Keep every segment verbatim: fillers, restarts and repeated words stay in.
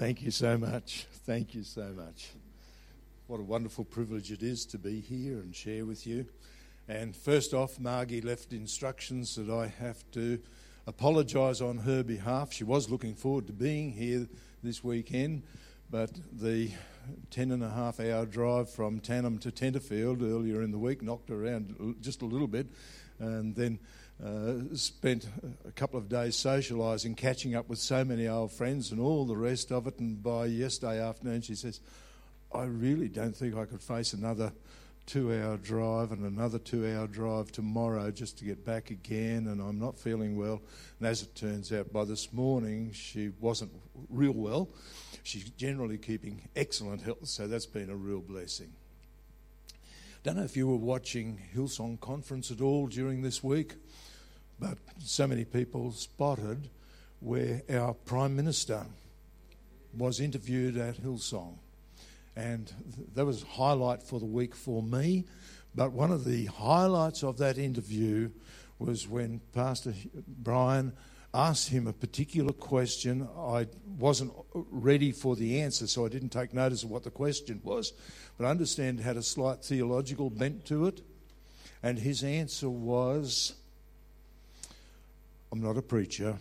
Thank you so much. Thank you so much. What a wonderful privilege it is to be here and share with you. And first off, Margie left instructions that I have to apologise on her behalf. She was looking forward to being here this weekend, but the ten and a half hour drive from Tannum to Tenterfield earlier in the week knocked her around just a little bit, and then uh, spent a couple of days socialising, catching up with so many old friends and all the rest of it. And by yesterday afternoon she says, I really don't think I could face another two-hour drive and another two-hour drive tomorrow just to get back again, and I'm not feeling well. And as it turns out, by this morning she wasn't real well. She's generally keeping excellent health, so that's been a real blessing. Don't know if you were watching Hillsong Conference at all during this week, but so many people spotted where our Prime Minister was interviewed at Hillsong. And that was a highlight for the week for me. But one of the highlights of that interview was when Pastor Brian asked him a particular question. I wasn't ready for the answer, so I didn't take notice of what the question was. But I understand it had a slight theological bent to it. And his answer was, I'm not a preacher,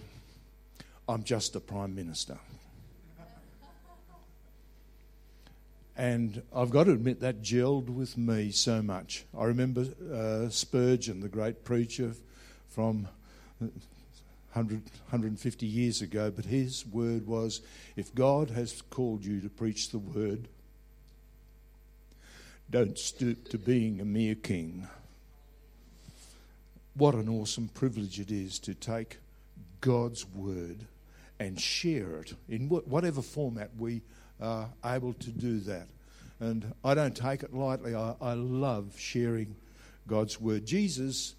I'm just a Prime Minister. And I've got to admit that gelled with me so much. I remember uh, Spurgeon, the great preacher from one hundred, one hundred fifty years ago, but his word was, if God has called you to preach the word, don't stoop to being a mere king. What an awesome privilege it is to take God's word and share it in whatever format we Uh, able to do that. And I don't take it lightly. I, I love sharing God's word. Jesus,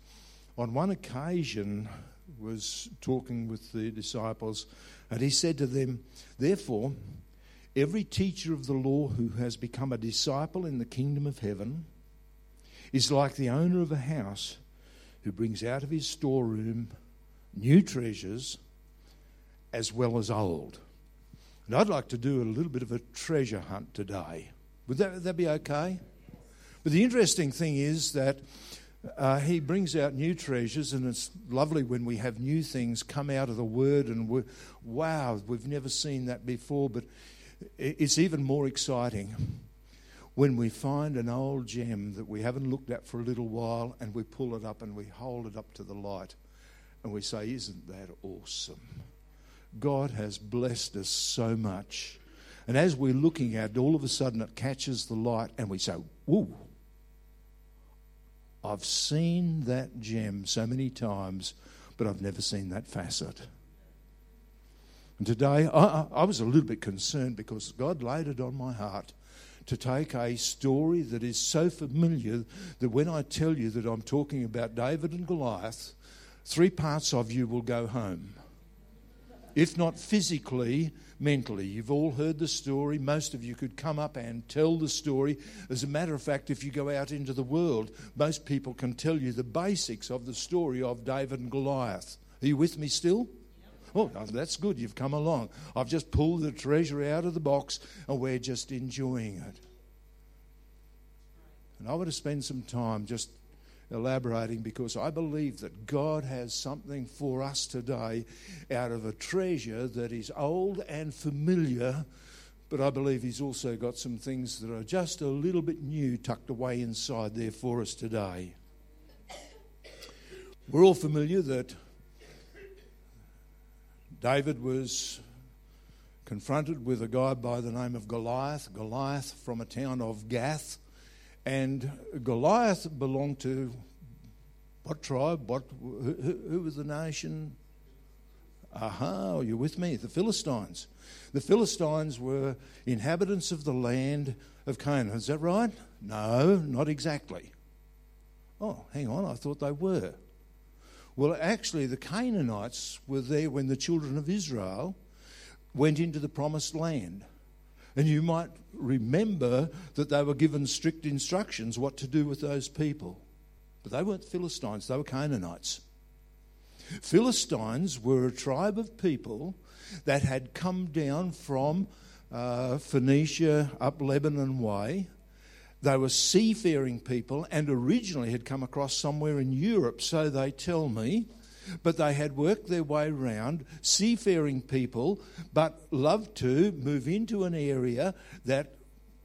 on one occasion, was talking with the disciples, and he said to them, therefore, every teacher of the law who has become a disciple in the kingdom of heaven is like the owner of a house who brings out of his storeroom new treasures as well as old. And I'd like to do a little bit of a treasure hunt today. Would that, would that be okay? But the interesting thing is that uh, he brings out new treasures, and it's lovely when we have new things come out of the Word, and we're, wow, we've never seen that before. But it's even more exciting when we find an old gem that we haven't looked at for a little while, and we pull it up and we hold it up to the light and we say, isn't that awesome? God has blessed us so much. And as we're looking at it, all of a sudden it catches the light and we say, whoa, I've seen that gem so many times, but I've never seen that facet. And today, I, I was a little bit concerned because God laid it on my heart to take a story that is so familiar that when I tell you that I'm talking about David and Goliath, three parts of you will go home. If not physically, mentally. You've all heard the story. Most of you could come up and tell the story. As a matter of fact, if you go out into the world, most people can tell you the basics of the story of David and Goliath. Are you with me still? Yep. Oh, that's good. You've come along. I've just pulled the treasure out of the box and we're just enjoying it. And I want to spend some time just elaborating, because I believe that God has something for us today out of a treasure that is old and familiar, but I believe he's also got some things that are just a little bit new tucked away inside there for us today. We're all familiar that David was confronted with a guy by the name of Goliath, Goliath from a town of Gath. And Goliath belonged to what tribe? What? Who, who was the nation? Aha, are you with me? The Philistines. The Philistines were inhabitants of the land of Canaan. Is that right? No, not exactly. Oh, hang on, I thought they were. Well, actually, the Canaanites were there when the children of Israel went into the promised land. And you might remember that they were given strict instructions what to do with those people. But they weren't Philistines, they were Canaanites. Philistines were a tribe of people that had come down from uh, Phoenicia, up Lebanon way. They were seafaring people and originally had come across somewhere in Europe, so they tell me. But they had worked their way round, seafaring people, but loved to move into an area that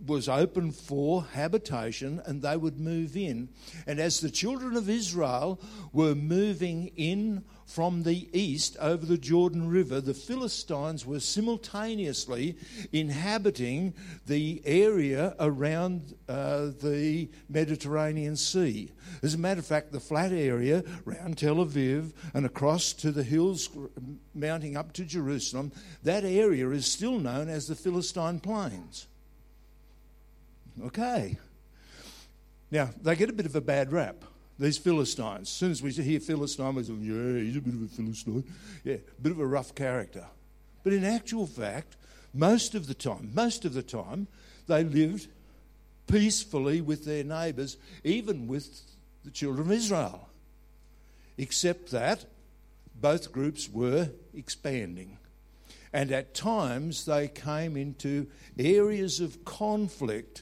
was open for habitation, and they would move in. And as the children of Israel were moving in from the east over the Jordan River, the Philistines were simultaneously inhabiting the area around uh, the Mediterranean Sea. As a matter of fact, the flat area around Tel Aviv and across to the hills mounting up to Jerusalem, that area is still known as the Philistine Plains. Okay. Now, they get a bit of a bad rap, these Philistines. As soon as we hear Philistine, we say, yeah, he's a bit of a Philistine. Yeah, a bit of a rough character. But in actual fact, most of the time, most of the time, they lived peacefully with their neighbours, even with the children of Israel. Except that both groups were expanding. And at times, they came into areas of conflict.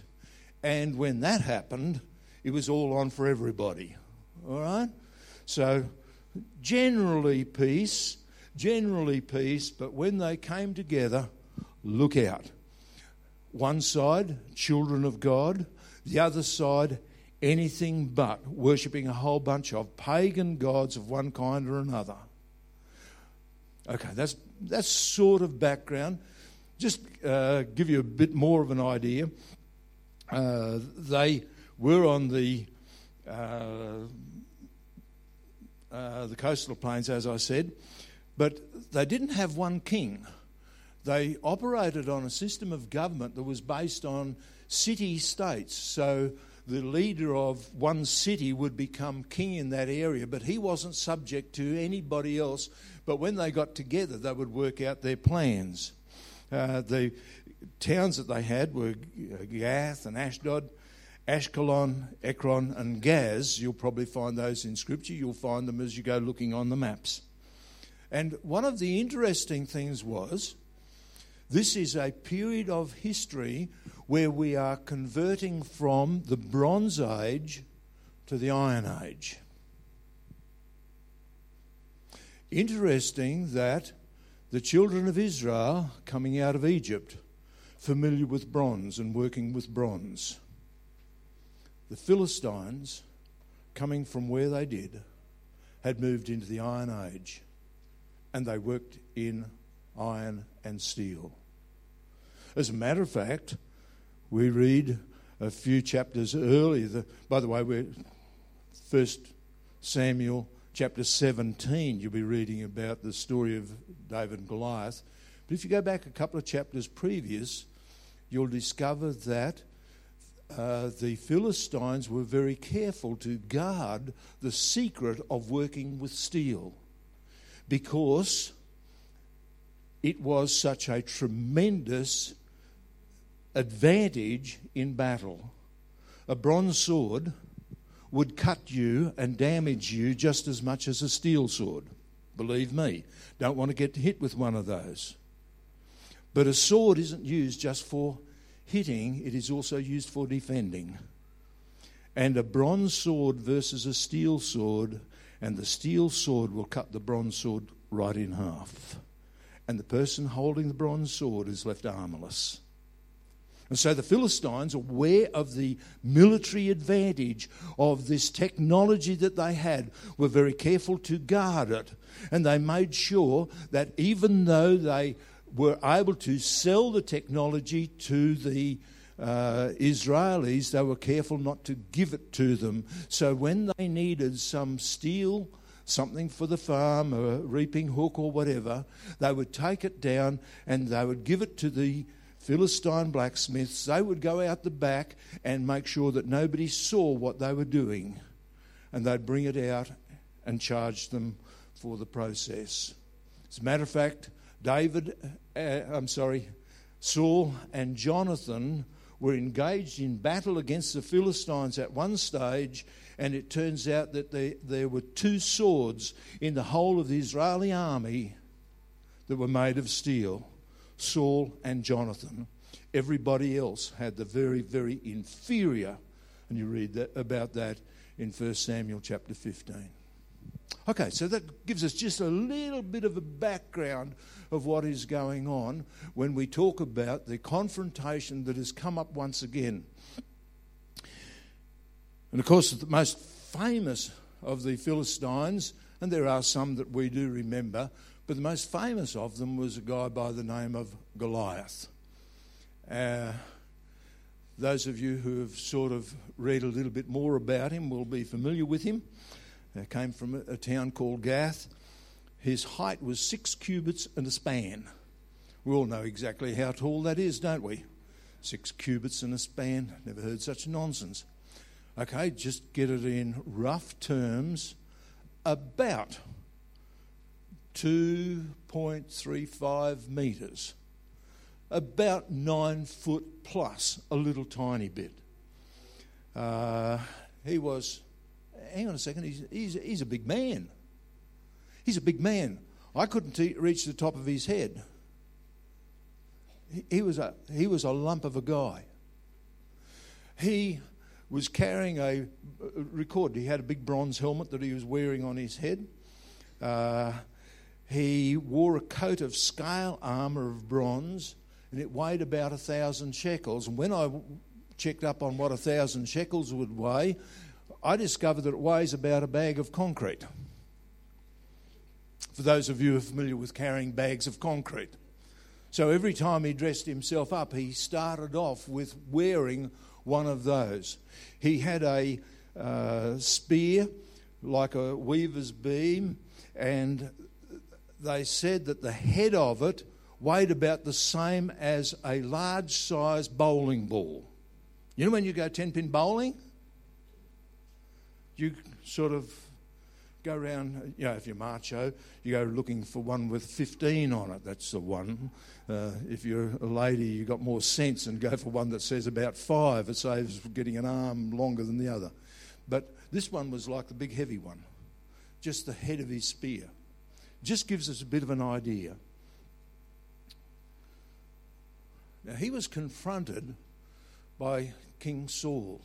And when that happened, it was all on for everybody. All right? So generally peace, generally peace, but when they came together, look out. One side, children of God. The other side, anything but, worshipping a whole bunch of pagan gods of one kind or another. Okay, that's that's sort of background. Just uh, give you a bit more of an idea. Uh, they were on the uh, uh, the coastal plains, as I said, but they didn't have one king. They operated on a system of government that was based on city-states. So the leader of one city would become king in that area, but he wasn't subject to anybody else. But when they got together, they would work out their plans. Uh, the towns that they had were Gath and Ashdod, Ashkelon, Ekron and Gaz. You'll probably find those in Scripture. You'll find them as you go looking on the maps. And one of the interesting things was, this is a period of history where we are converting from the Bronze Age to the Iron Age. Interesting that the children of Israel coming out of Egypt, familiar with bronze and working with bronze. The Philistines, coming from where they did, had moved into the Iron Age, and they worked in iron and steel. As a matter of fact, we read a few chapters earlier. The, by the way, we're First Samuel chapter seventeen. You'll be reading about the story of David and Goliath. But if you go back a couple of chapters previous, you'll discover that uh, the Philistines were very careful to guard the secret of working with steel, because it was such a tremendous advantage in battle. A bronze sword would cut you and damage you just as much as a steel sword. Believe me, don't want to get hit with one of those. But a sword isn't used just for hitting, it is also used for defending. And a bronze sword versus a steel sword, and the steel sword will cut the bronze sword right in half. And the person holding the bronze sword is left armless. And so the Philistines, aware of the military advantage of this technology that they had, were very careful to guard it. And they made sure that even though they were able to sell the technology to the uh, Israelis, they were careful not to give it to them. So when they needed some steel, something for the farm, a reaping hook or whatever, they would take it down and they would give it to the Philistine blacksmiths. They would go out the back and make sure that nobody saw what they were doing. And they'd bring it out and charge them for the process. As a matter of fact, David, uh, I'm sorry, Saul and Jonathan were engaged in battle against the Philistines at one stage, and it turns out that they, there were two swords in the whole of the Israeli army that were made of steel, Saul and Jonathan. Everybody else had the very, very inferior. And you read that, about that in First Samuel chapter fifteen. Okay, so that gives us just a little bit of a background of what is going on when we talk about the confrontation that has come up once again. And of course, the most famous of the Philistines, and there are some that we do remember, but the most famous of them was a guy by the name of Goliath. Uh, those of you who have sort of read a little bit more about him will be familiar with him. They came from a, a town called Gath. His height was six cubits and a span. We all know exactly how tall that is, don't we? Six cubits and a span. Never heard such nonsense. Okay, just get it in rough terms. About two point three five metres. About nine foot plus, a little tiny bit. Uh, he was... Hang on a second, he's, he's, he's a big man. He's a big man. I couldn't te- reach the top of his head. He, he, was a, he was a lump of a guy. He was carrying a record. He had a big bronze helmet that he was wearing on his head. Uh, he wore a coat of scale armour of bronze, and it weighed about a thousand shekels. And when I w- checked up on what a thousand shekels would weigh, I discovered that it weighs about a bag of concrete. For those of you who are familiar with carrying bags of concrete. So every time he dressed himself up, he started off with wearing one of those. He had a uh, spear like a weaver's beam, and they said that the head of it weighed about the same as a large-sized bowling ball. You know when you go ten-pin bowling? You sort of go around, you know, if you're macho, you go looking for one with fifteen on it. That's the one. Uh, if you're a lady, you've got more sense and go for one that says about five. It saves getting an arm longer than the other. But this one was like the big heavy one, just the head of his spear. Just gives us a bit of an idea. Now, he was confronted by King Saul.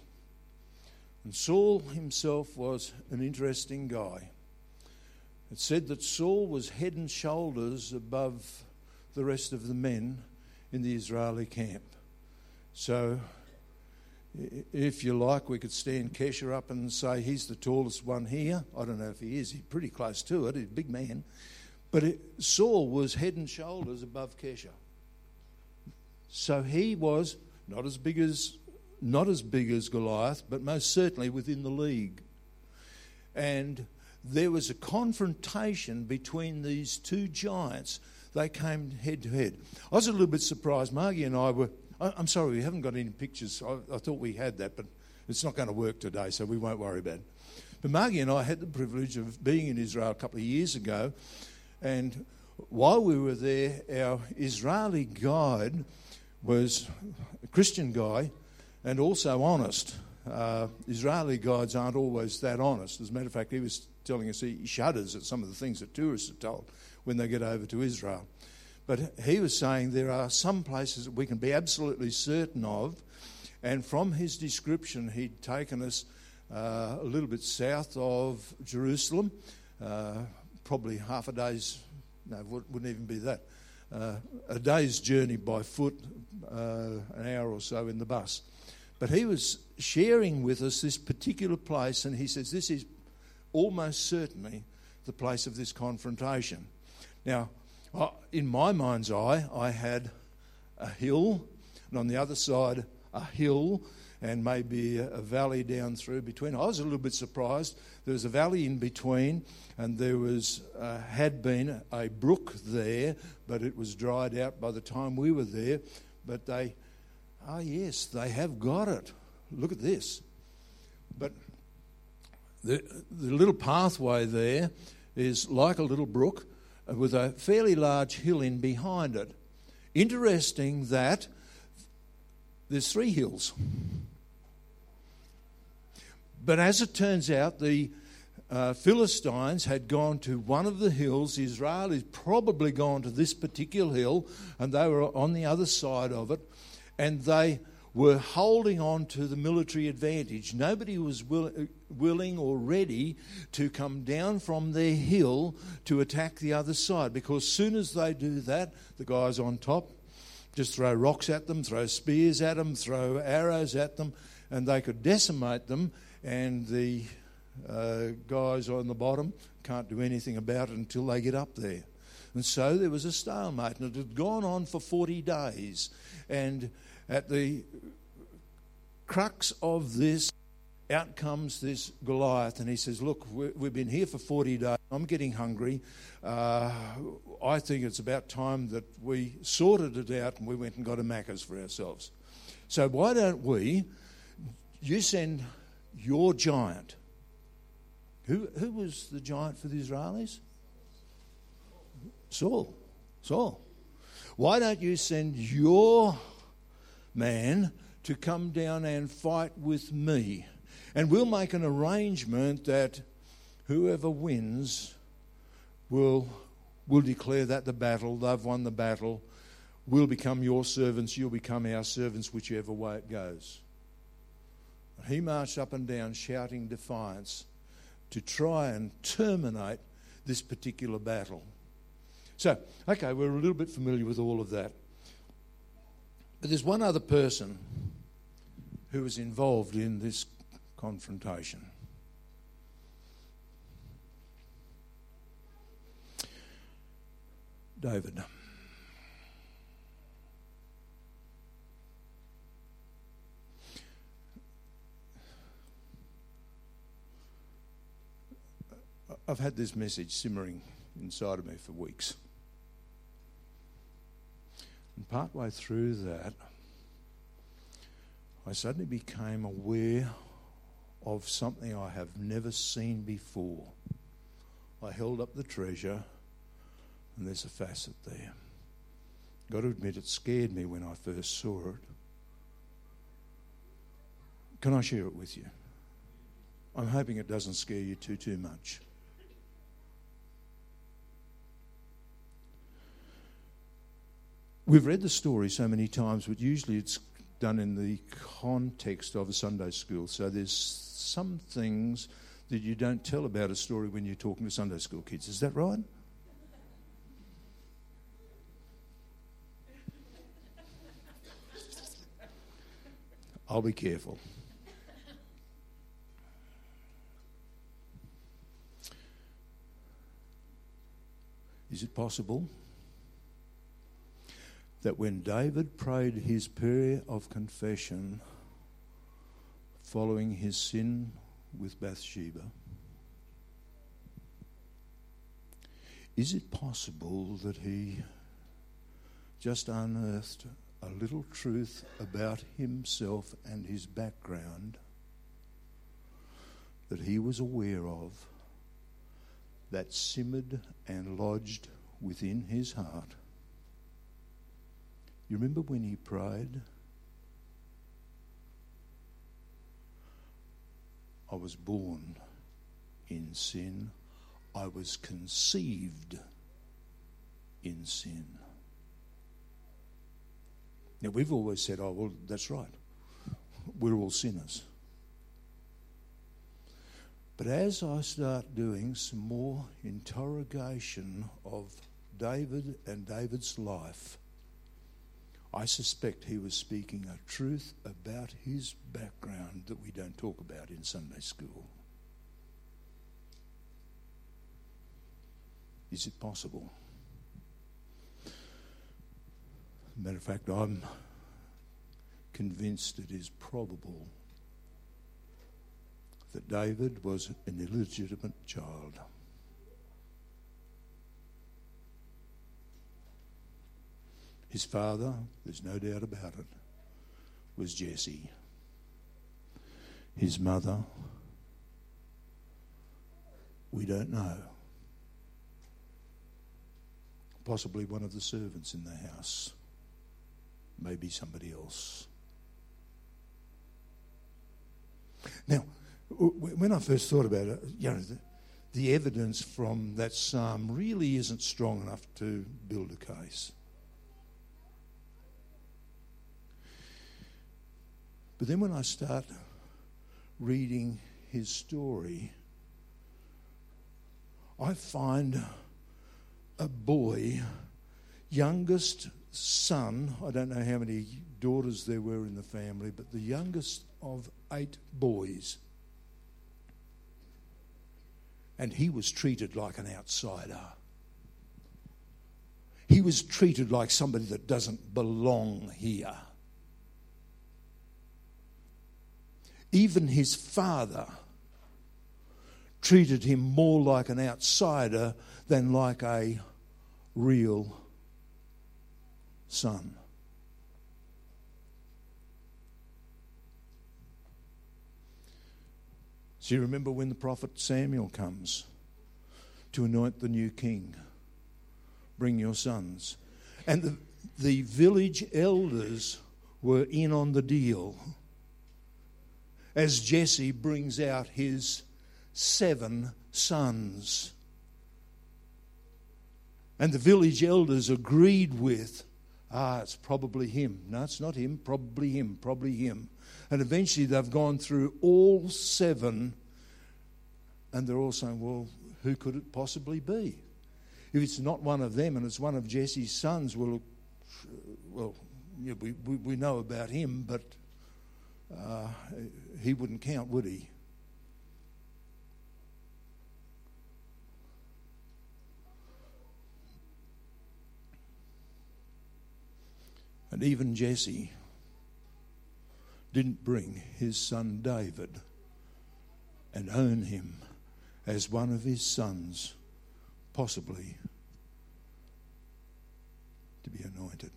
And Saul himself was an interesting guy. It said that Saul was head and shoulders above the rest of the men in the Israeli camp. So, if you like, we could stand Kesher up and say he's the tallest one here. I don't know if he is. He's pretty close to it. He's a big man. But it, Saul was head and shoulders above Kesher. So he was not as big as... Not as big as Goliath, but most certainly within the league. And there was a confrontation between these two giants. They came head to head. I was a little bit surprised. Margie and I were... I'm sorry, we haven't got any pictures. I, I thought we had that, but it's not going to work today, so we won't worry about it. But Margie and I had the privilege of being in Israel a couple of years ago. And while we were there, our Israeli guide was a Christian guy, and also honest. Uh, Israeli guides aren't always that honest. As a matter of fact, he was telling us he shudders at some of the things that tourists are told when they get over to Israel. But he was saying there are some places that we can be absolutely certain of. And from his description, he'd taken us uh, a little bit south of Jerusalem, uh, probably half a day's, no, wouldn't even be that, uh, a day's journey by foot, uh, an hour or so in the bus. But he was sharing with us this particular place, and he says this is almost certainly the place of this confrontation. Now, in my mind's eye, I had a hill, and on the other side a hill, and maybe a valley down through between. I was a little bit surprised. There was a valley in between, and there was uh, had been a brook there, but it was dried out by the time we were there. But they... Ah, yes, they have got it. Look at this. But the, the little pathway there is like a little brook with a fairly large hill in behind it. Interesting that there's three hills. But as it turns out, the uh, Philistines had gone to one of the hills. The Israelis probably gone to this particular hill, and they were on the other side of it. and they were holding on to the military advantage. Nobody was will, willing or ready to come down from their hill to attack the other side, because as soon as they do that, the guys on top just throw rocks at them, throw spears at them, throw arrows at them, and they could decimate them, and the uh, guys on the bottom can't do anything about it until they get up there. And so there was a stalemate, and it had gone on for forty days. And at the crux of this, out comes this Goliath, and he says, look, we've been here for forty days. I'm getting hungry. Uh, I think it's about time that we sorted it out and we went and got a Macca's for ourselves. So why don't we, you send your giant. Who, who was the giant for the Israelis? Saul. Saul. Why don't you send your man to come down and fight with me? And we'll make an arrangement that whoever wins will will declare that the battle, they've won the battle, we'll become your servants, you'll become our servants, whichever way it goes. And he marched up and down shouting defiance to try and terminate this particular battle. So, okay, we're a little bit familiar with all of that. But there's one other person who was involved in this confrontation. David. I've had this message simmering inside of me for weeks. And partway through that, I suddenly became aware of something I have never seen before. I held up the treasure, and there's a facet there. I've got to admit, it scared me when I first saw it. Can I share it with you? I'm hoping it doesn't scare you too, too much. We've read the story so many times, but usually it's done in the context of a Sunday school. So there's some things that you don't tell about a story when you're talking to Sunday school kids. Is that right? I'll be careful. Is it possible that when David prayed his prayer of confession following his sin with Bathsheba, is it possible that he just unearthed a little truth about himself and his background that he was aware of, that simmered and lodged within his heart? You remember when he prayed, I was born in sin, I was conceived in sin. Now we've always said, oh well, that's right, we're all sinners. But as I start doing some more interrogation of David and David's life, I suspect he was speaking a truth about his background that we don't talk about in Sunday school. Is it possible? As a matter of fact, I'm convinced it is probable that David was an illegitimate child. His father, there's no doubt about it, was Jesse. His mother, we don't know. Possibly one of the servants in the house. Maybe somebody else. Now, when I first thought about it, you know, the, the evidence from that psalm really isn't strong enough to build a case. But then when I start reading his story, I find a boy, youngest son, I don't know how many daughters there were in the family, but the youngest of eight boys. And he was treated like an outsider. He was treated like somebody that doesn't belong here. Even his father treated him more like an outsider than like a real son. So you remember when the prophet Samuel comes to anoint the new king? Bring your sons. And the, the village elders were in on the deal as Jesse brings out his seven sons. And the village elders agreed with, ah, it's probably him. No, it's not him. Probably him. Probably him. And eventually they've gone through all seven and they're all saying, well, who could it possibly be? If it's not one of them and it's one of Jesse's sons, well, well, yeah, we, we, we know about him, but uh, he wouldn't count, would he? And even Jesse didn't bring his son David and own him as one of his sons, possibly to be anointed.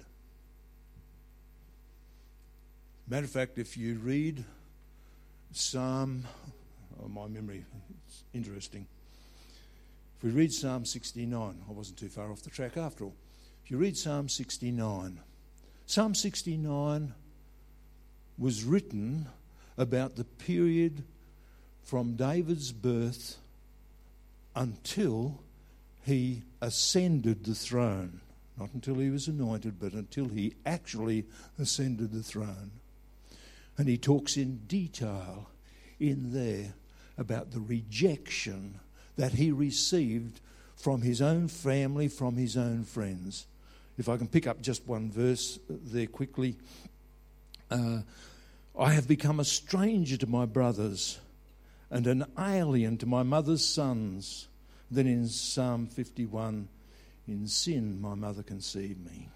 Matter of fact, if you read Psalm, oh, my memory, it's interesting. If we read Psalm sixty-nine, I wasn't too far off the track after all. If you read Psalm sixty-nine, Psalm sixty-nine was written about the period from David's birth until he ascended the throne. Not until he was anointed, but until he actually ascended the throne. And he talks in detail in there about the rejection that he received from his own family, from his own friends. If I can pick up just one verse there quickly. Uh, I have become a stranger to my brothers and an alien to my mother's sons. Then in Psalm fifty-one, in sin my mother conceived me.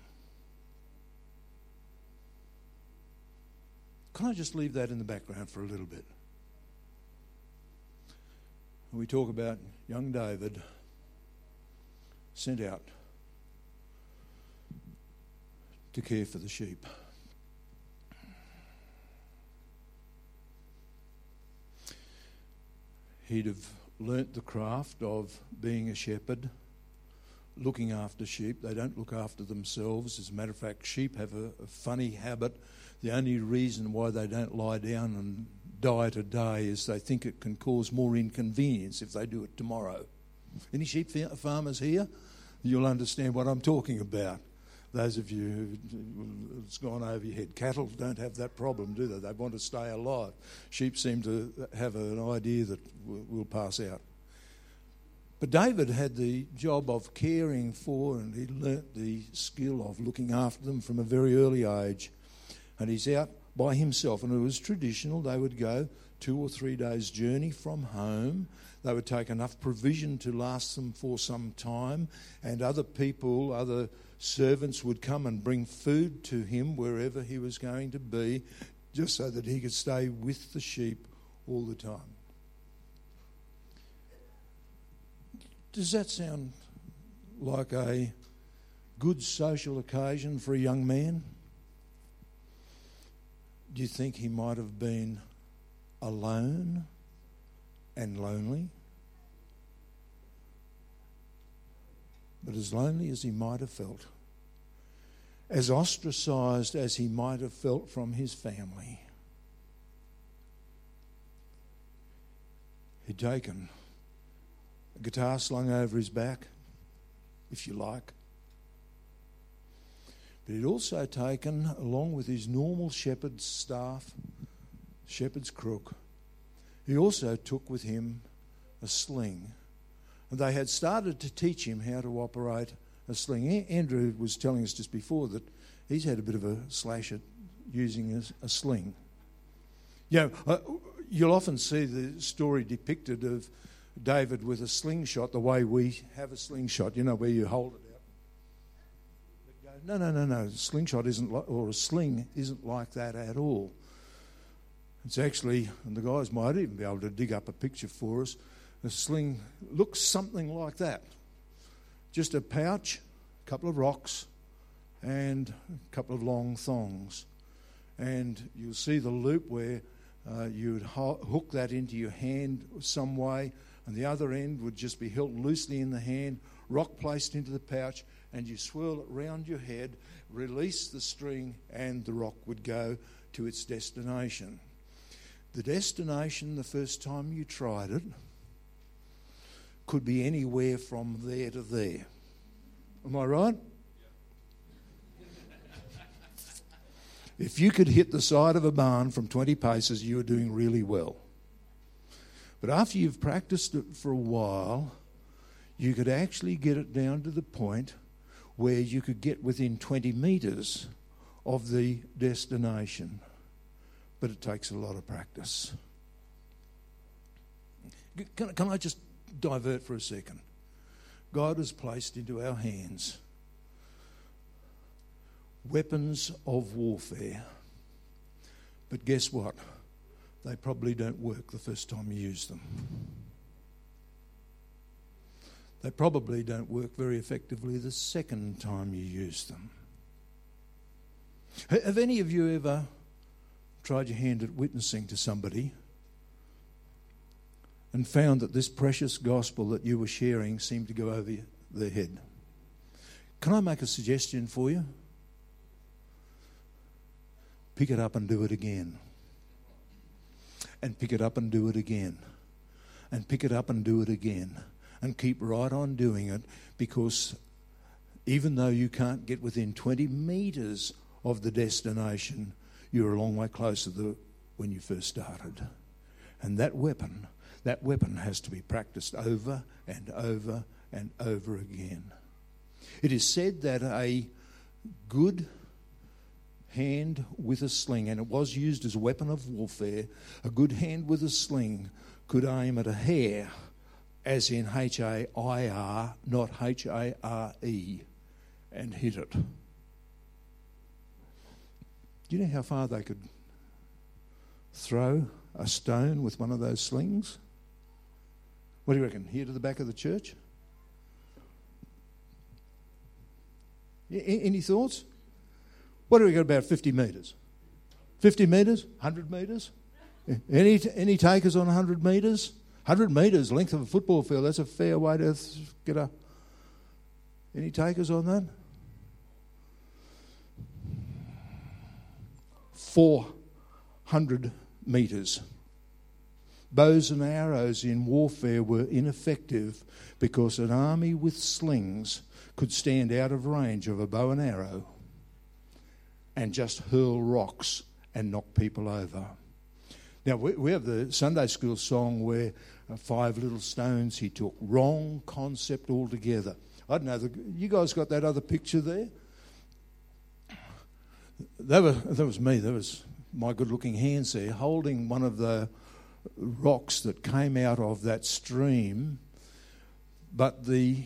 Can I just leave that in the background for a little bit? We talk about young David sent out to care for the sheep. He'd have learnt the craft of being a shepherd, looking after sheep. They don't look after themselves. As a matter of fact, sheep have a, a funny habit. The only reason why they don't lie down and die today is they think it can cause more inconvenience if they do it tomorrow. Any sheep farmers here? You'll understand what I'm talking about. Those of you who it's gone over your head. Cattle don't have that problem, do they? They want to stay alive. Sheep seem to have an idea that we'll pass out. But David had the job of caring for, and he learnt the skill of looking after them from a very early age. And he's out by himself. And it was traditional. They would go two or three days' journey from home. They would take enough provision to last them for some time. And other people, other servants would come and bring food to him wherever he was going to be, just so that he could stay with the sheep all the time. Does that sound like a good social occasion for a young man? Do you think he might have been alone and lonely? But as lonely as he might have felt, as ostracised as he might have felt from his family, he'd taken a guitar slung over his back, if you like. But he'd also taken, along with his normal shepherd's staff, shepherd's crook. He also took with him a sling. And they had started to teach him how to operate a sling. Andrew was telling us just before that he's had a bit of a slash at using a, a sling. You know, uh, you'll often see the story depicted of David with a slingshot the way we have a slingshot, you know, where you hold it out. No, no, no, no, a slingshot isn't like, or a sling isn't like that at all. It's actually, and the guys might even be able to dig up a picture for us, a sling looks something like that. Just a pouch, a couple of rocks, and a couple of long thongs. And you'll see the loop where uh, you would ho- hook that into your hand some way, and the other end would just be held loosely in the hand, rock placed into the pouch, and you swirl it round your head, release the string, and the rock would go to its destination. The destination, the first time you tried it, could be anywhere from there to there. Am I right? If you could hit the side of a barn from twenty paces, you were doing really well. But after you've practiced it for a while, you could actually get it down to the point where you could get within twenty metres of the destination. But it takes a lot of practice. Can, can I just divert for a second? God has placed into our hands weapons of warfare. But guess what? They probably don't work the first time you use them. They probably don't work very effectively the second time you use them. Have any of you ever tried your hand at witnessing to somebody and found that this precious gospel that you were sharing seemed to go over their head? Can I make a suggestion for you? Pick it up and do it again. And pick it up and do it again. And pick it up and do it again. And keep right on doing it, because even though you can't get within twenty metres of the destination, you're a long way closer than when you first started. And that weapon, that weapon has to be practiced over and over and over again. It is said that a good hand with a sling, and it was used as a weapon of warfare, a good hand with a sling could aim at a hair, as in H A I R, not H A R E, and hit it. Do you know how far they could throw a stone with one of those slings? What do you reckon? Here to the back of the church? Any thoughts? What do we got, about fifty metres? fifty metres? one hundred metres? Any any takers on one hundred metres? one hundred metres, length of a football field, that's a fair way to get a... Any takers on that? four hundred metres. Bows and arrows in warfare were ineffective because an army with slings could stand out of range of a bow and arrow and just hurl rocks and knock people over. Now, we, we have the Sunday school song where uh, five little stones he took. Wrong concept altogether. I don't know, the, you guys got that other picture there? That was, that was me, that was my good-looking hands there, holding one of the rocks that came out of that stream. But the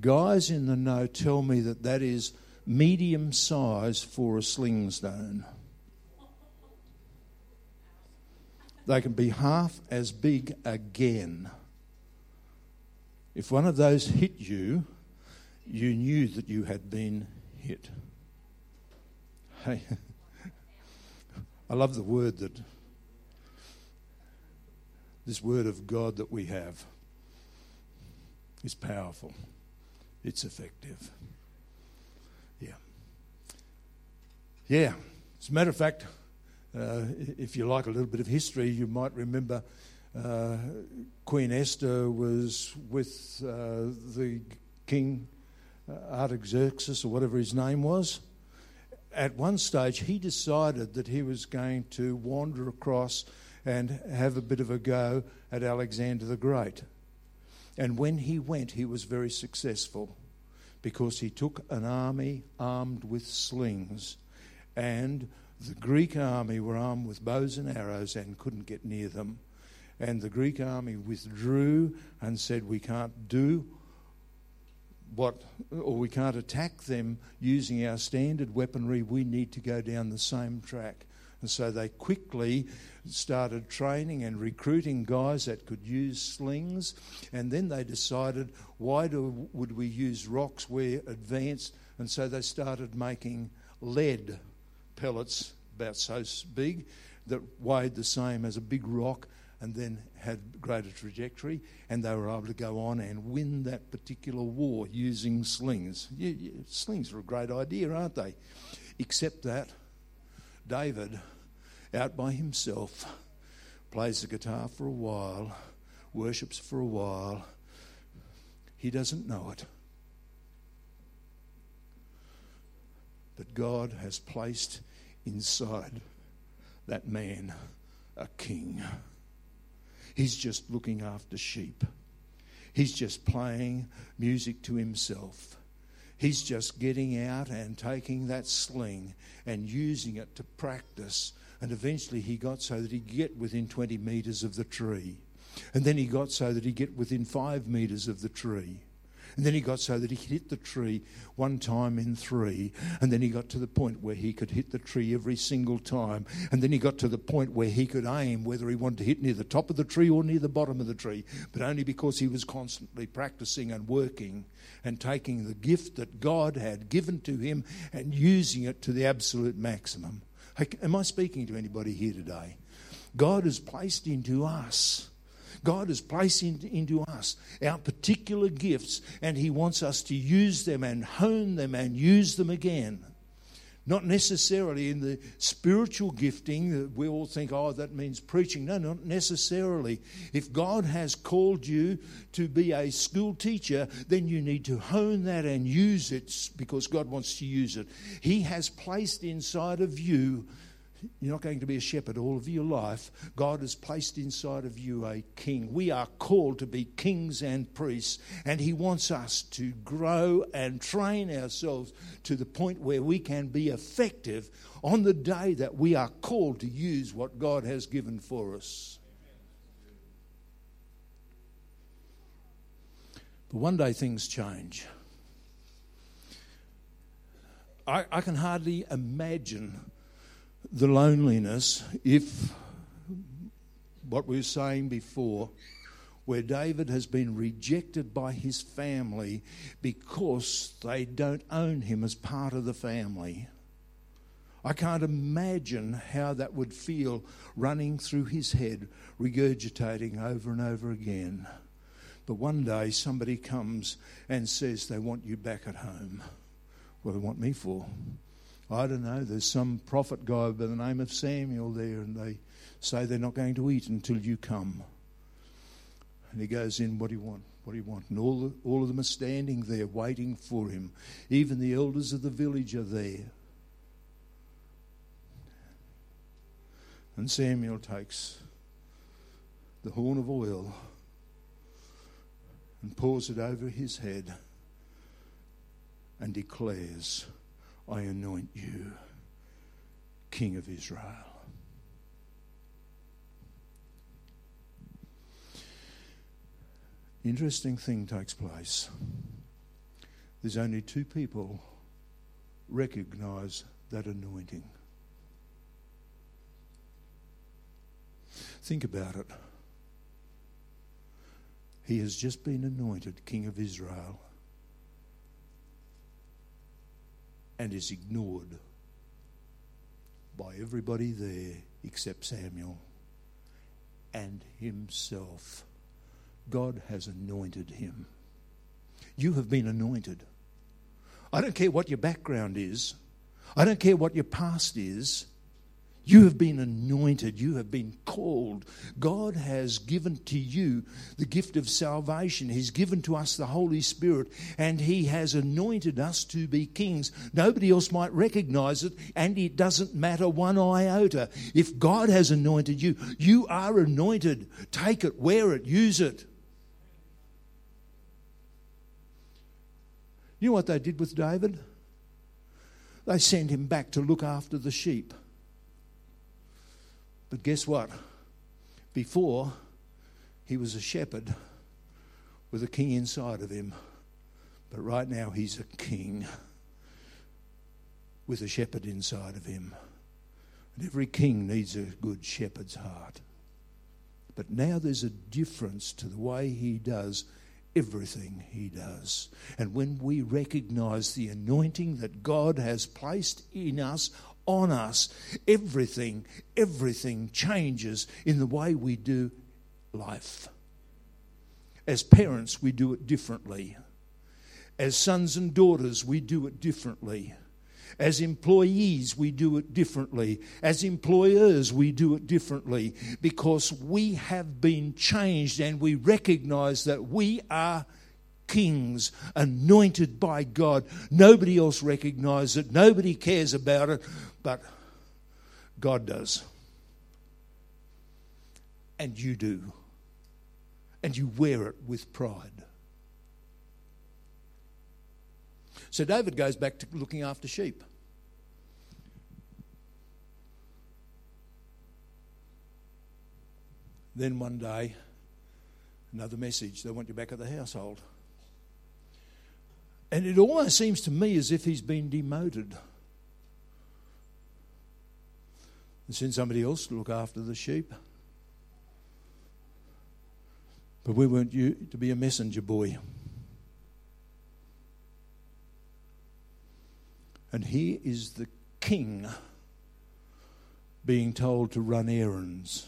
guys in the know tell me that that is medium size for a sling stone. They can be half as big again. If one of those hit you, you knew that you had been hit. Hey, I love the word that, this word of God that we have is powerful. It's effective. Yeah, as a matter of fact, uh, if you like a little bit of history, you might remember uh, Queen Esther was with uh, the king uh, Artaxerxes, or whatever his name was, at one stage he decided that he was going to wander across and have a bit of a go at Alexander the Great. And when he went, he was very successful because he took an army armed with slings, and the Greek army were armed with bows and arrows and couldn't get near them. And the Greek army withdrew and said, we can't do what, or we can't attack them using our standard weaponry. We need to go down the same track. And so they quickly started training and recruiting guys that could use slings. And then they decided, why do, would we use rocks? We're advanced. And so they started making lead pellets about so big that weighed the same as a big rock and then had greater trajectory. And they were able to go on and win that particular war using slings. You, you, slings are a great idea, aren't they? Except that David, out by himself, plays the guitar for a while, worships for a while. He doesn't know it. But God has placed inside that man a king. He's just looking after sheep. He's just playing music to himself. He's just getting out and taking that sling and using it to practice. And eventually he got so that he could get within twenty metres of the tree. And then he got so that he could get within five metres of the tree. And then he got so that he could hit the tree one time in three. And then he got to the point where he could hit the tree every single time. And then he got to the point where he could aim whether he wanted to hit near the top of the tree or near the bottom of the tree, but only because he was constantly practicing and working and taking the gift that God had given to him and using it to the absolute maximum. Am I speaking to anybody here today? God has placed into us God is placing into us our particular gifts, and he wants us to use them and hone them and use them again. Not necessarily in the spiritual gifting that we all think, oh, that means preaching. No, not necessarily. If God has called you to be a school teacher, then you need to hone that and use it because God wants to use it. He has placed inside of you. You're not going to be a shepherd all of your life. God has placed inside of you a king. We are called to be kings and priests, and he wants us to grow and train ourselves to the point where we can be effective on the day that we are called to use what God has given for us. But one day things change. I, I can hardly imagine the loneliness, if what we were saying before, where David has been rejected by his family because they don't own him as part of the family. I can't imagine how that would feel running through his head, regurgitating over and over again. But one day somebody comes and says they want you back at home. What do they want me for? I don't know, there's some prophet guy by the name of Samuel there, and they say they're not going to eat until you come. And he goes in, what do you want? What do you want? And all, the, all of them are standing there waiting for him. Even the elders of the village are there. And Samuel takes the horn of oil and pours it over his head and declares, I anoint you King of Israel. Interesting thing takes place. There's only two people recognize that anointing. Think about it. He has just been anointed King of Israel and is ignored by everybody there except Samuel and himself. God has anointed him. You have been anointed. I don't care what your background is. I don't care what your past is. You have been anointed. You have been called. God has given to you the gift of salvation. He's given to us the Holy Spirit, and He has anointed us to be kings. Nobody else might recognize it, and it doesn't matter one iota. If God has anointed you, you are anointed. Take it, wear it, use it. You know what they did with David? They sent him back to look after the sheep. But guess what? Before, he was a shepherd with a king inside of him. But right now, he's a king with a shepherd inside of him. And every king needs a good shepherd's heart. But now there's a difference to the way he does everything he does. And when we recognize the anointing that God has placed in us, on us, everything, everything changes in the way we do life. As parents, we do it differently. As sons and daughters, we do it differently. As employees, we do it differently. As employers, we do it differently, because we have been changed and we recognize that we are kings, anointed by God. Nobody else recognizes it. Nobody cares about it, but God does. And you do. And you wear it with pride. So David goes back to looking after sheep. Then one day, another message, they want you back at the household. And it almost seems to me as if he's been demoted and sent somebody else to look after the sheep. But we weren't you to be a messenger boy. And here is the king being told to run errands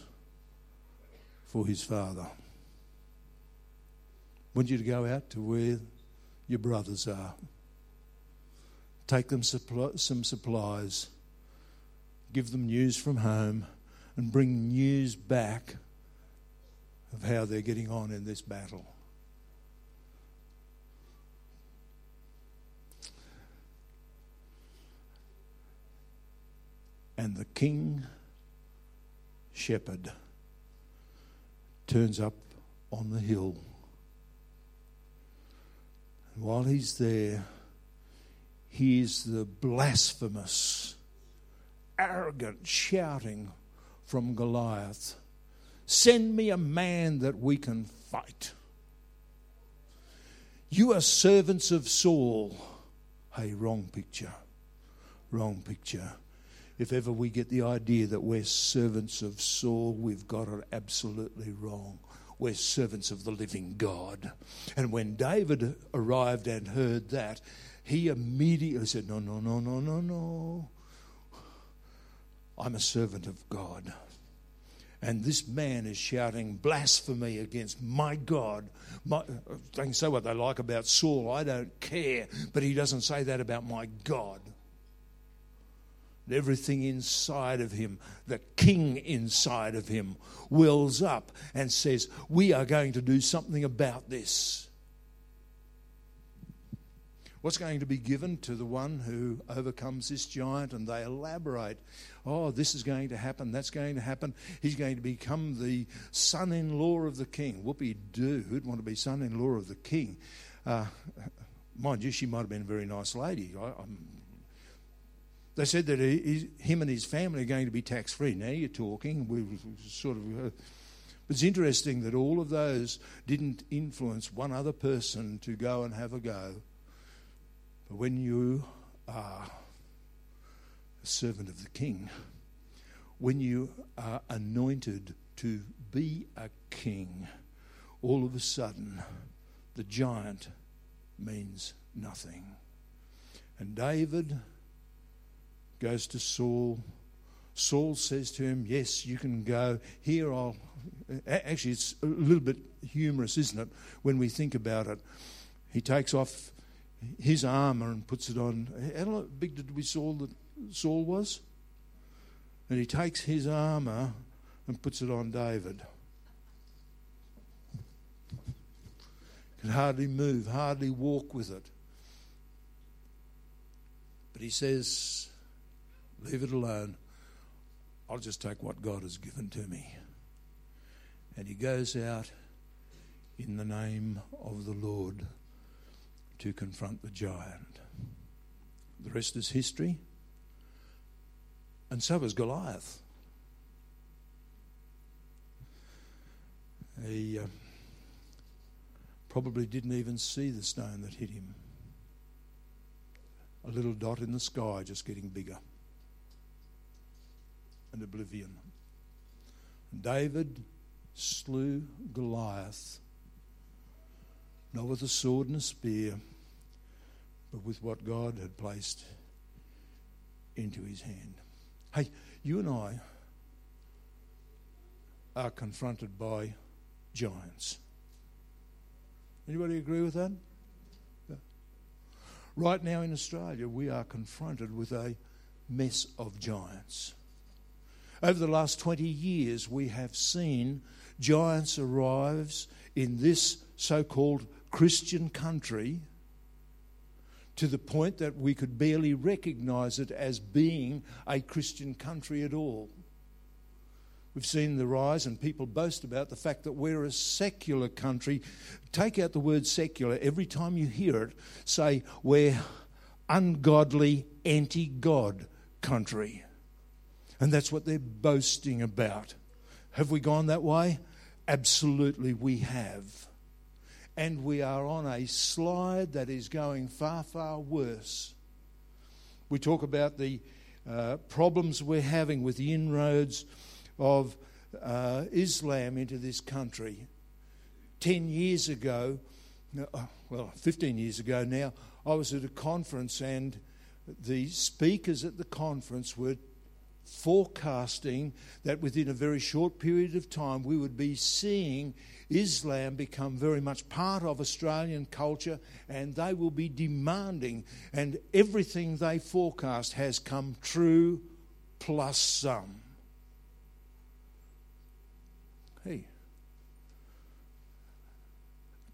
for his father. Want you to go out to where your brothers are. Take them suppl- some supplies. Give them news from home and bring news back of how they're getting on in this battle. And the king shepherd turns up on the hill. And while he's there, hears the blasphemous, arrogant shouting from Goliath, "Send me a man that we can fight. You are servants of Saul." Hey, wrong picture. Wrong picture. If ever we get the idea that we're servants of Saul, we've got it absolutely wrong. We're servants of the living God. And when David arrived and heard that, he immediately said, no, no, no, no, no, no. I'm a servant of God. And this man is shouting blasphemy against my God. My, they can say what they like about Saul. I don't care. But he doesn't say that about my God. Everything inside of him, the king inside of him, wells up and says, we are going to do something about this. What's going to be given to the one who overcomes this giant? And they elaborate, oh, this is going to happen, that's going to happen. He's going to become the son-in-law of the king. Whoopie-doo, who'd want to be son-in-law of the king? Uh, mind you, she might have been a very nice lady. I, I'm... They said that he, him and his family are going to be tax-free. Now you're talking. We sort of, uh, it's interesting that all of those didn't influence one other person to go and have a go. But when you are a servant of the king, when you are anointed to be a king, all of a sudden the giant means nothing. And David goes to Saul. Saul says to him, yes, you can go. Here I'll... Actually, it's a little bit humorous, isn't it, when we think about it. He takes off his armour and puts it on. How big did we Saul that Saul was? and he takes his armour and puts it on David. Could hardly move, hardly walk with it. But he says, leave it alone. I'll just take what God has given to me. And he goes out in the name of the Lord to confront the giant. The rest is history. And so was Goliath. He uh, probably didn't even see the stone that hit him. A little dot in the sky just getting bigger. And oblivion. And David slew Goliath, not with a sword and a spear, but with what God had placed into his hand. Hey, you and I are confronted by giants. Anybody agree with that? Yeah. Right now in Australia, we are confronted with a mess of giants. Over the last twenty years, we have seen giants arrive in this so-called Christian country to the point that we could barely recognise it as being a Christian country at all. We've seen the rise, and people boast about the fact that we're a secular country. Take out the word secular. Every time you hear it, say we're ungodly, anti-God country. And that's what they're boasting about. Have we gone that way? Absolutely we have. And we are on a slide that is going far, far worse. We talk about the uh, problems we're having with the inroads of uh, Islam into this country. Ten years ago, well, fifteen years ago now, I was at a conference, and the speakers at the conference were forecasting that within a very short period of time we would be seeing Islam become very much part of Australian culture, and they will be demanding, and everything they forecast has come true plus some. Hey,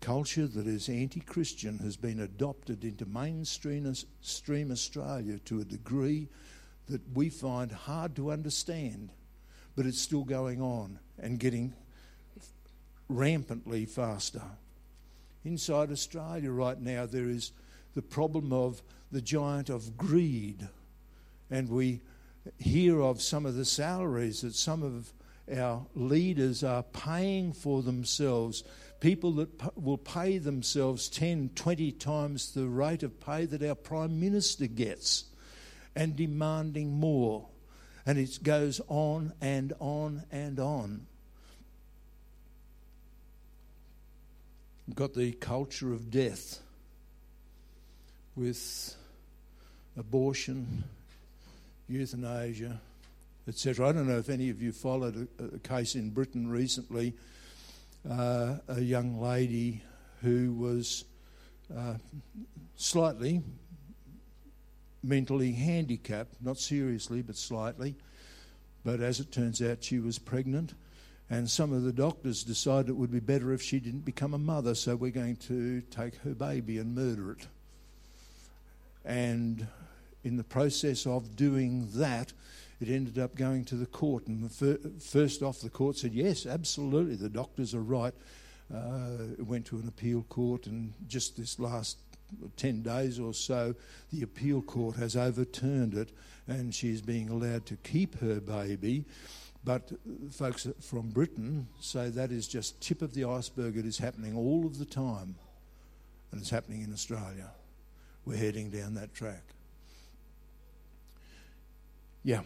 culture that is anti-Christian has been adopted into mainstream Australia to a degree that we find hard to understand, but it's still going on and getting rampantly faster. Inside Australia right now, there is the problem of the giant of greed, and we hear of some of the salaries that some of our leaders are paying for themselves, people that p- will pay themselves ten, twenty times the rate of pay that our Prime Minister gets, and demanding more. And it goes on and on and on. We've got the culture of death with abortion, euthanasia, et cetera. I don't know if any of you followed a, a case in Britain recently, uh, a young lady who was uh, slightly mentally handicapped, not seriously but slightly, but as it turns out she was pregnant, and some of the doctors decided it would be better if she didn't become a mother, so we're going to take her baby and murder it. And in the process of doing that, it ended up going to the court, and the fir- first off the court said yes, absolutely, the doctors are right. Uh, it went to an appeal court, and just this last ten days or so, the appeal court has overturned it, and she is being allowed to keep her baby. But folks from Britain say that is just tip of the iceberg. It is happening all of the time, and it's happening in Australia. We're heading down that track. Yeah.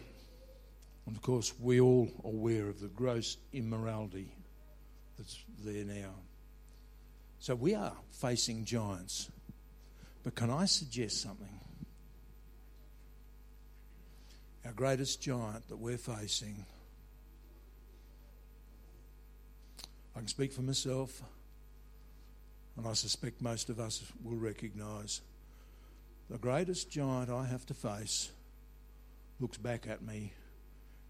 And of course, we're all aware of the gross immorality that's there now. So we are facing giants. But can I suggest something? Our greatest giant that we're facing, I can speak for myself, and I suspect most of us will recognise, the greatest giant I have to face looks back at me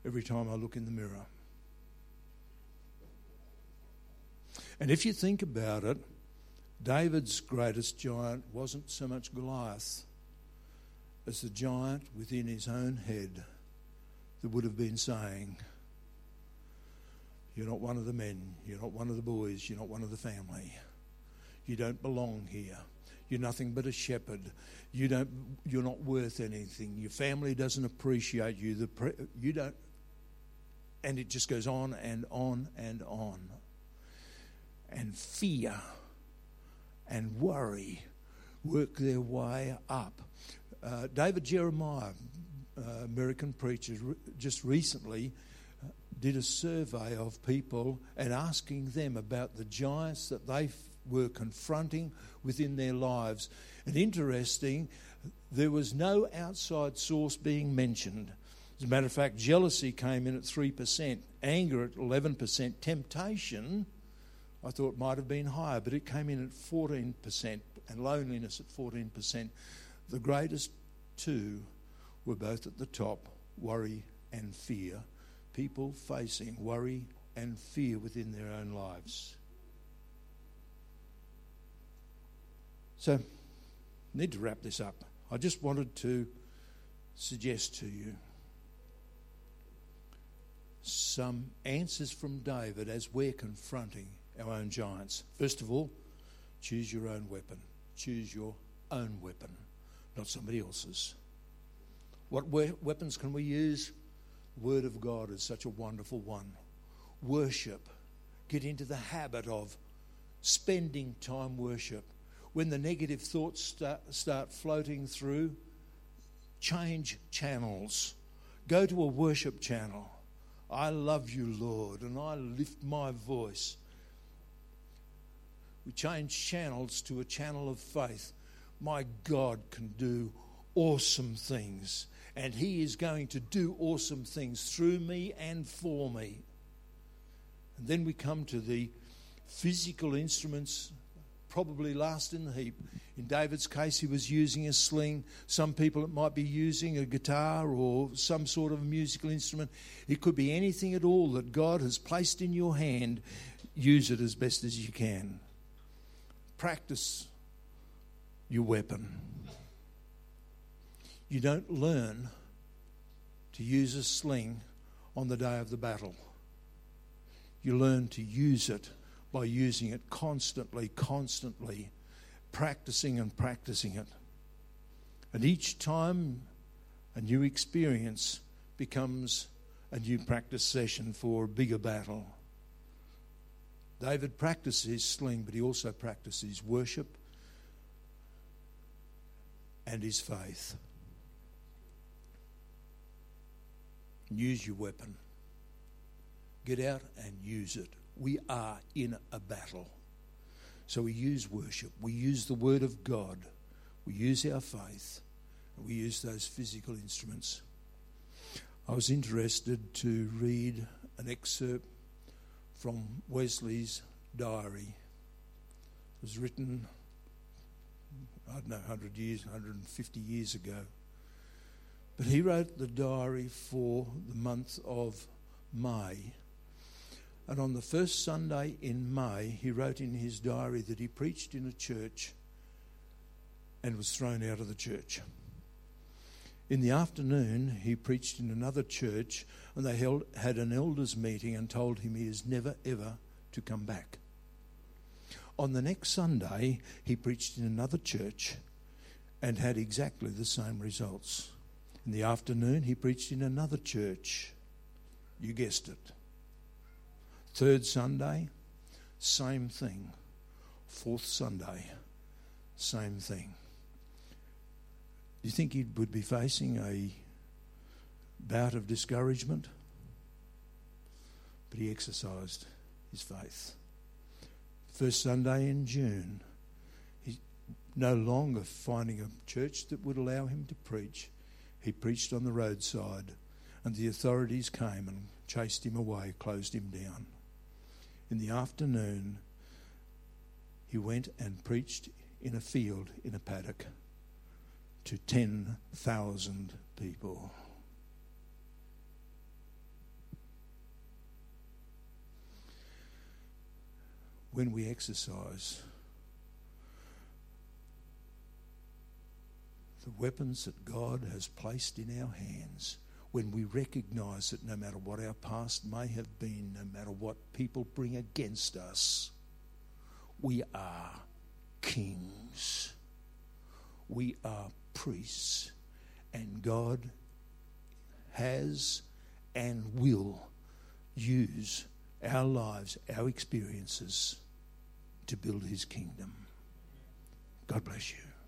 every time I look in the mirror. And if you think about it, David's greatest giant wasn't so much Goliath as the giant within his own head that would have been saying, "You're not one of the men, you're not one of the boys, you're not one of the family, you don't belong here, you're nothing but a shepherd, you don't, you're not worth anything, your family doesn't appreciate you, the pre- you don't," and it just goes on and on and on. And fear and worry work their way up. Uh, David Jeremiah, uh, American preacher, re- just recently uh, did a survey of people and asking them about the giants that they f- were confronting within their lives. And interesting, there was no outside source being mentioned. As a matter of fact, jealousy came in at three percent, anger at eleven percent, temptation, I thought, might have been higher, but it came in at fourteen percent, and loneliness at fourteen percent. The greatest two were both at the top, worry and fear. People facing worry and fear within their own lives. So, need to wrap this up. I just wanted to suggest to you some answers from David as we're confronting our own giants. First of all, choose your own weapon. Choose your own weapon, not somebody else's. What we- weapons can we use? Word of God is such a wonderful one. Worship. Get into the habit of spending time worship. When the negative thoughts start, start floating through, change channels. Go to a worship channel. I love you, Lord, and I lift my voice. We change channels to a channel of faith. My God can do awesome things, and He is going to do awesome things through me and for me. And then we come to the physical instruments, probably last in the heap. In David's case, he was using a sling. Some people, it might be using a guitar or some sort of musical instrument. It could be anything at all that God has placed in your hand. Use it as best as you can. Practice your weapon. You don't learn to use a sling on the day of the battle. You learn to use it by using it constantly, constantly, practicing and practicing it. And each time a new experience becomes a new practice session for a bigger battle. David practiced his sling, but he also practiced his worship and his faith. Use your weapon. Get out and use it. We are in a battle. So we use worship. We use the Word of God. We use our faith. And we use those physical instruments. I was interested to read an excerpt from Wesley's diary. It was written, I don't know, one hundred years, one hundred fifty years ago. But he wrote the diary for the month of May. And on the first Sunday in May, he wrote in his diary that he preached in a church and was thrown out of the church. In the afternoon, he preached in another church, and they held, had an elders' meeting and told him he is never, ever to come back. On the next Sunday, he preached in another church and had exactly the same results. In the afternoon, he preached in another church. You guessed it. Third Sunday, same thing. Fourth Sunday, same thing. Do you think he would be facing a bout of discouragement? But he exercised his faith. First Sunday in June, he no longer finding a church that would allow him to preach. He preached on the roadside, and the authorities came and chased him away, closed him down. In the afternoon, he went and preached in a field, in a paddock, to ten thousand people. when we exercise the weapons that God has placed in our hands, when we recognize that no matter what our past may have been, no matter what people bring against us, we are kings. We are priests, and God has and will use our lives, our experiences, to build his kingdom. God bless you.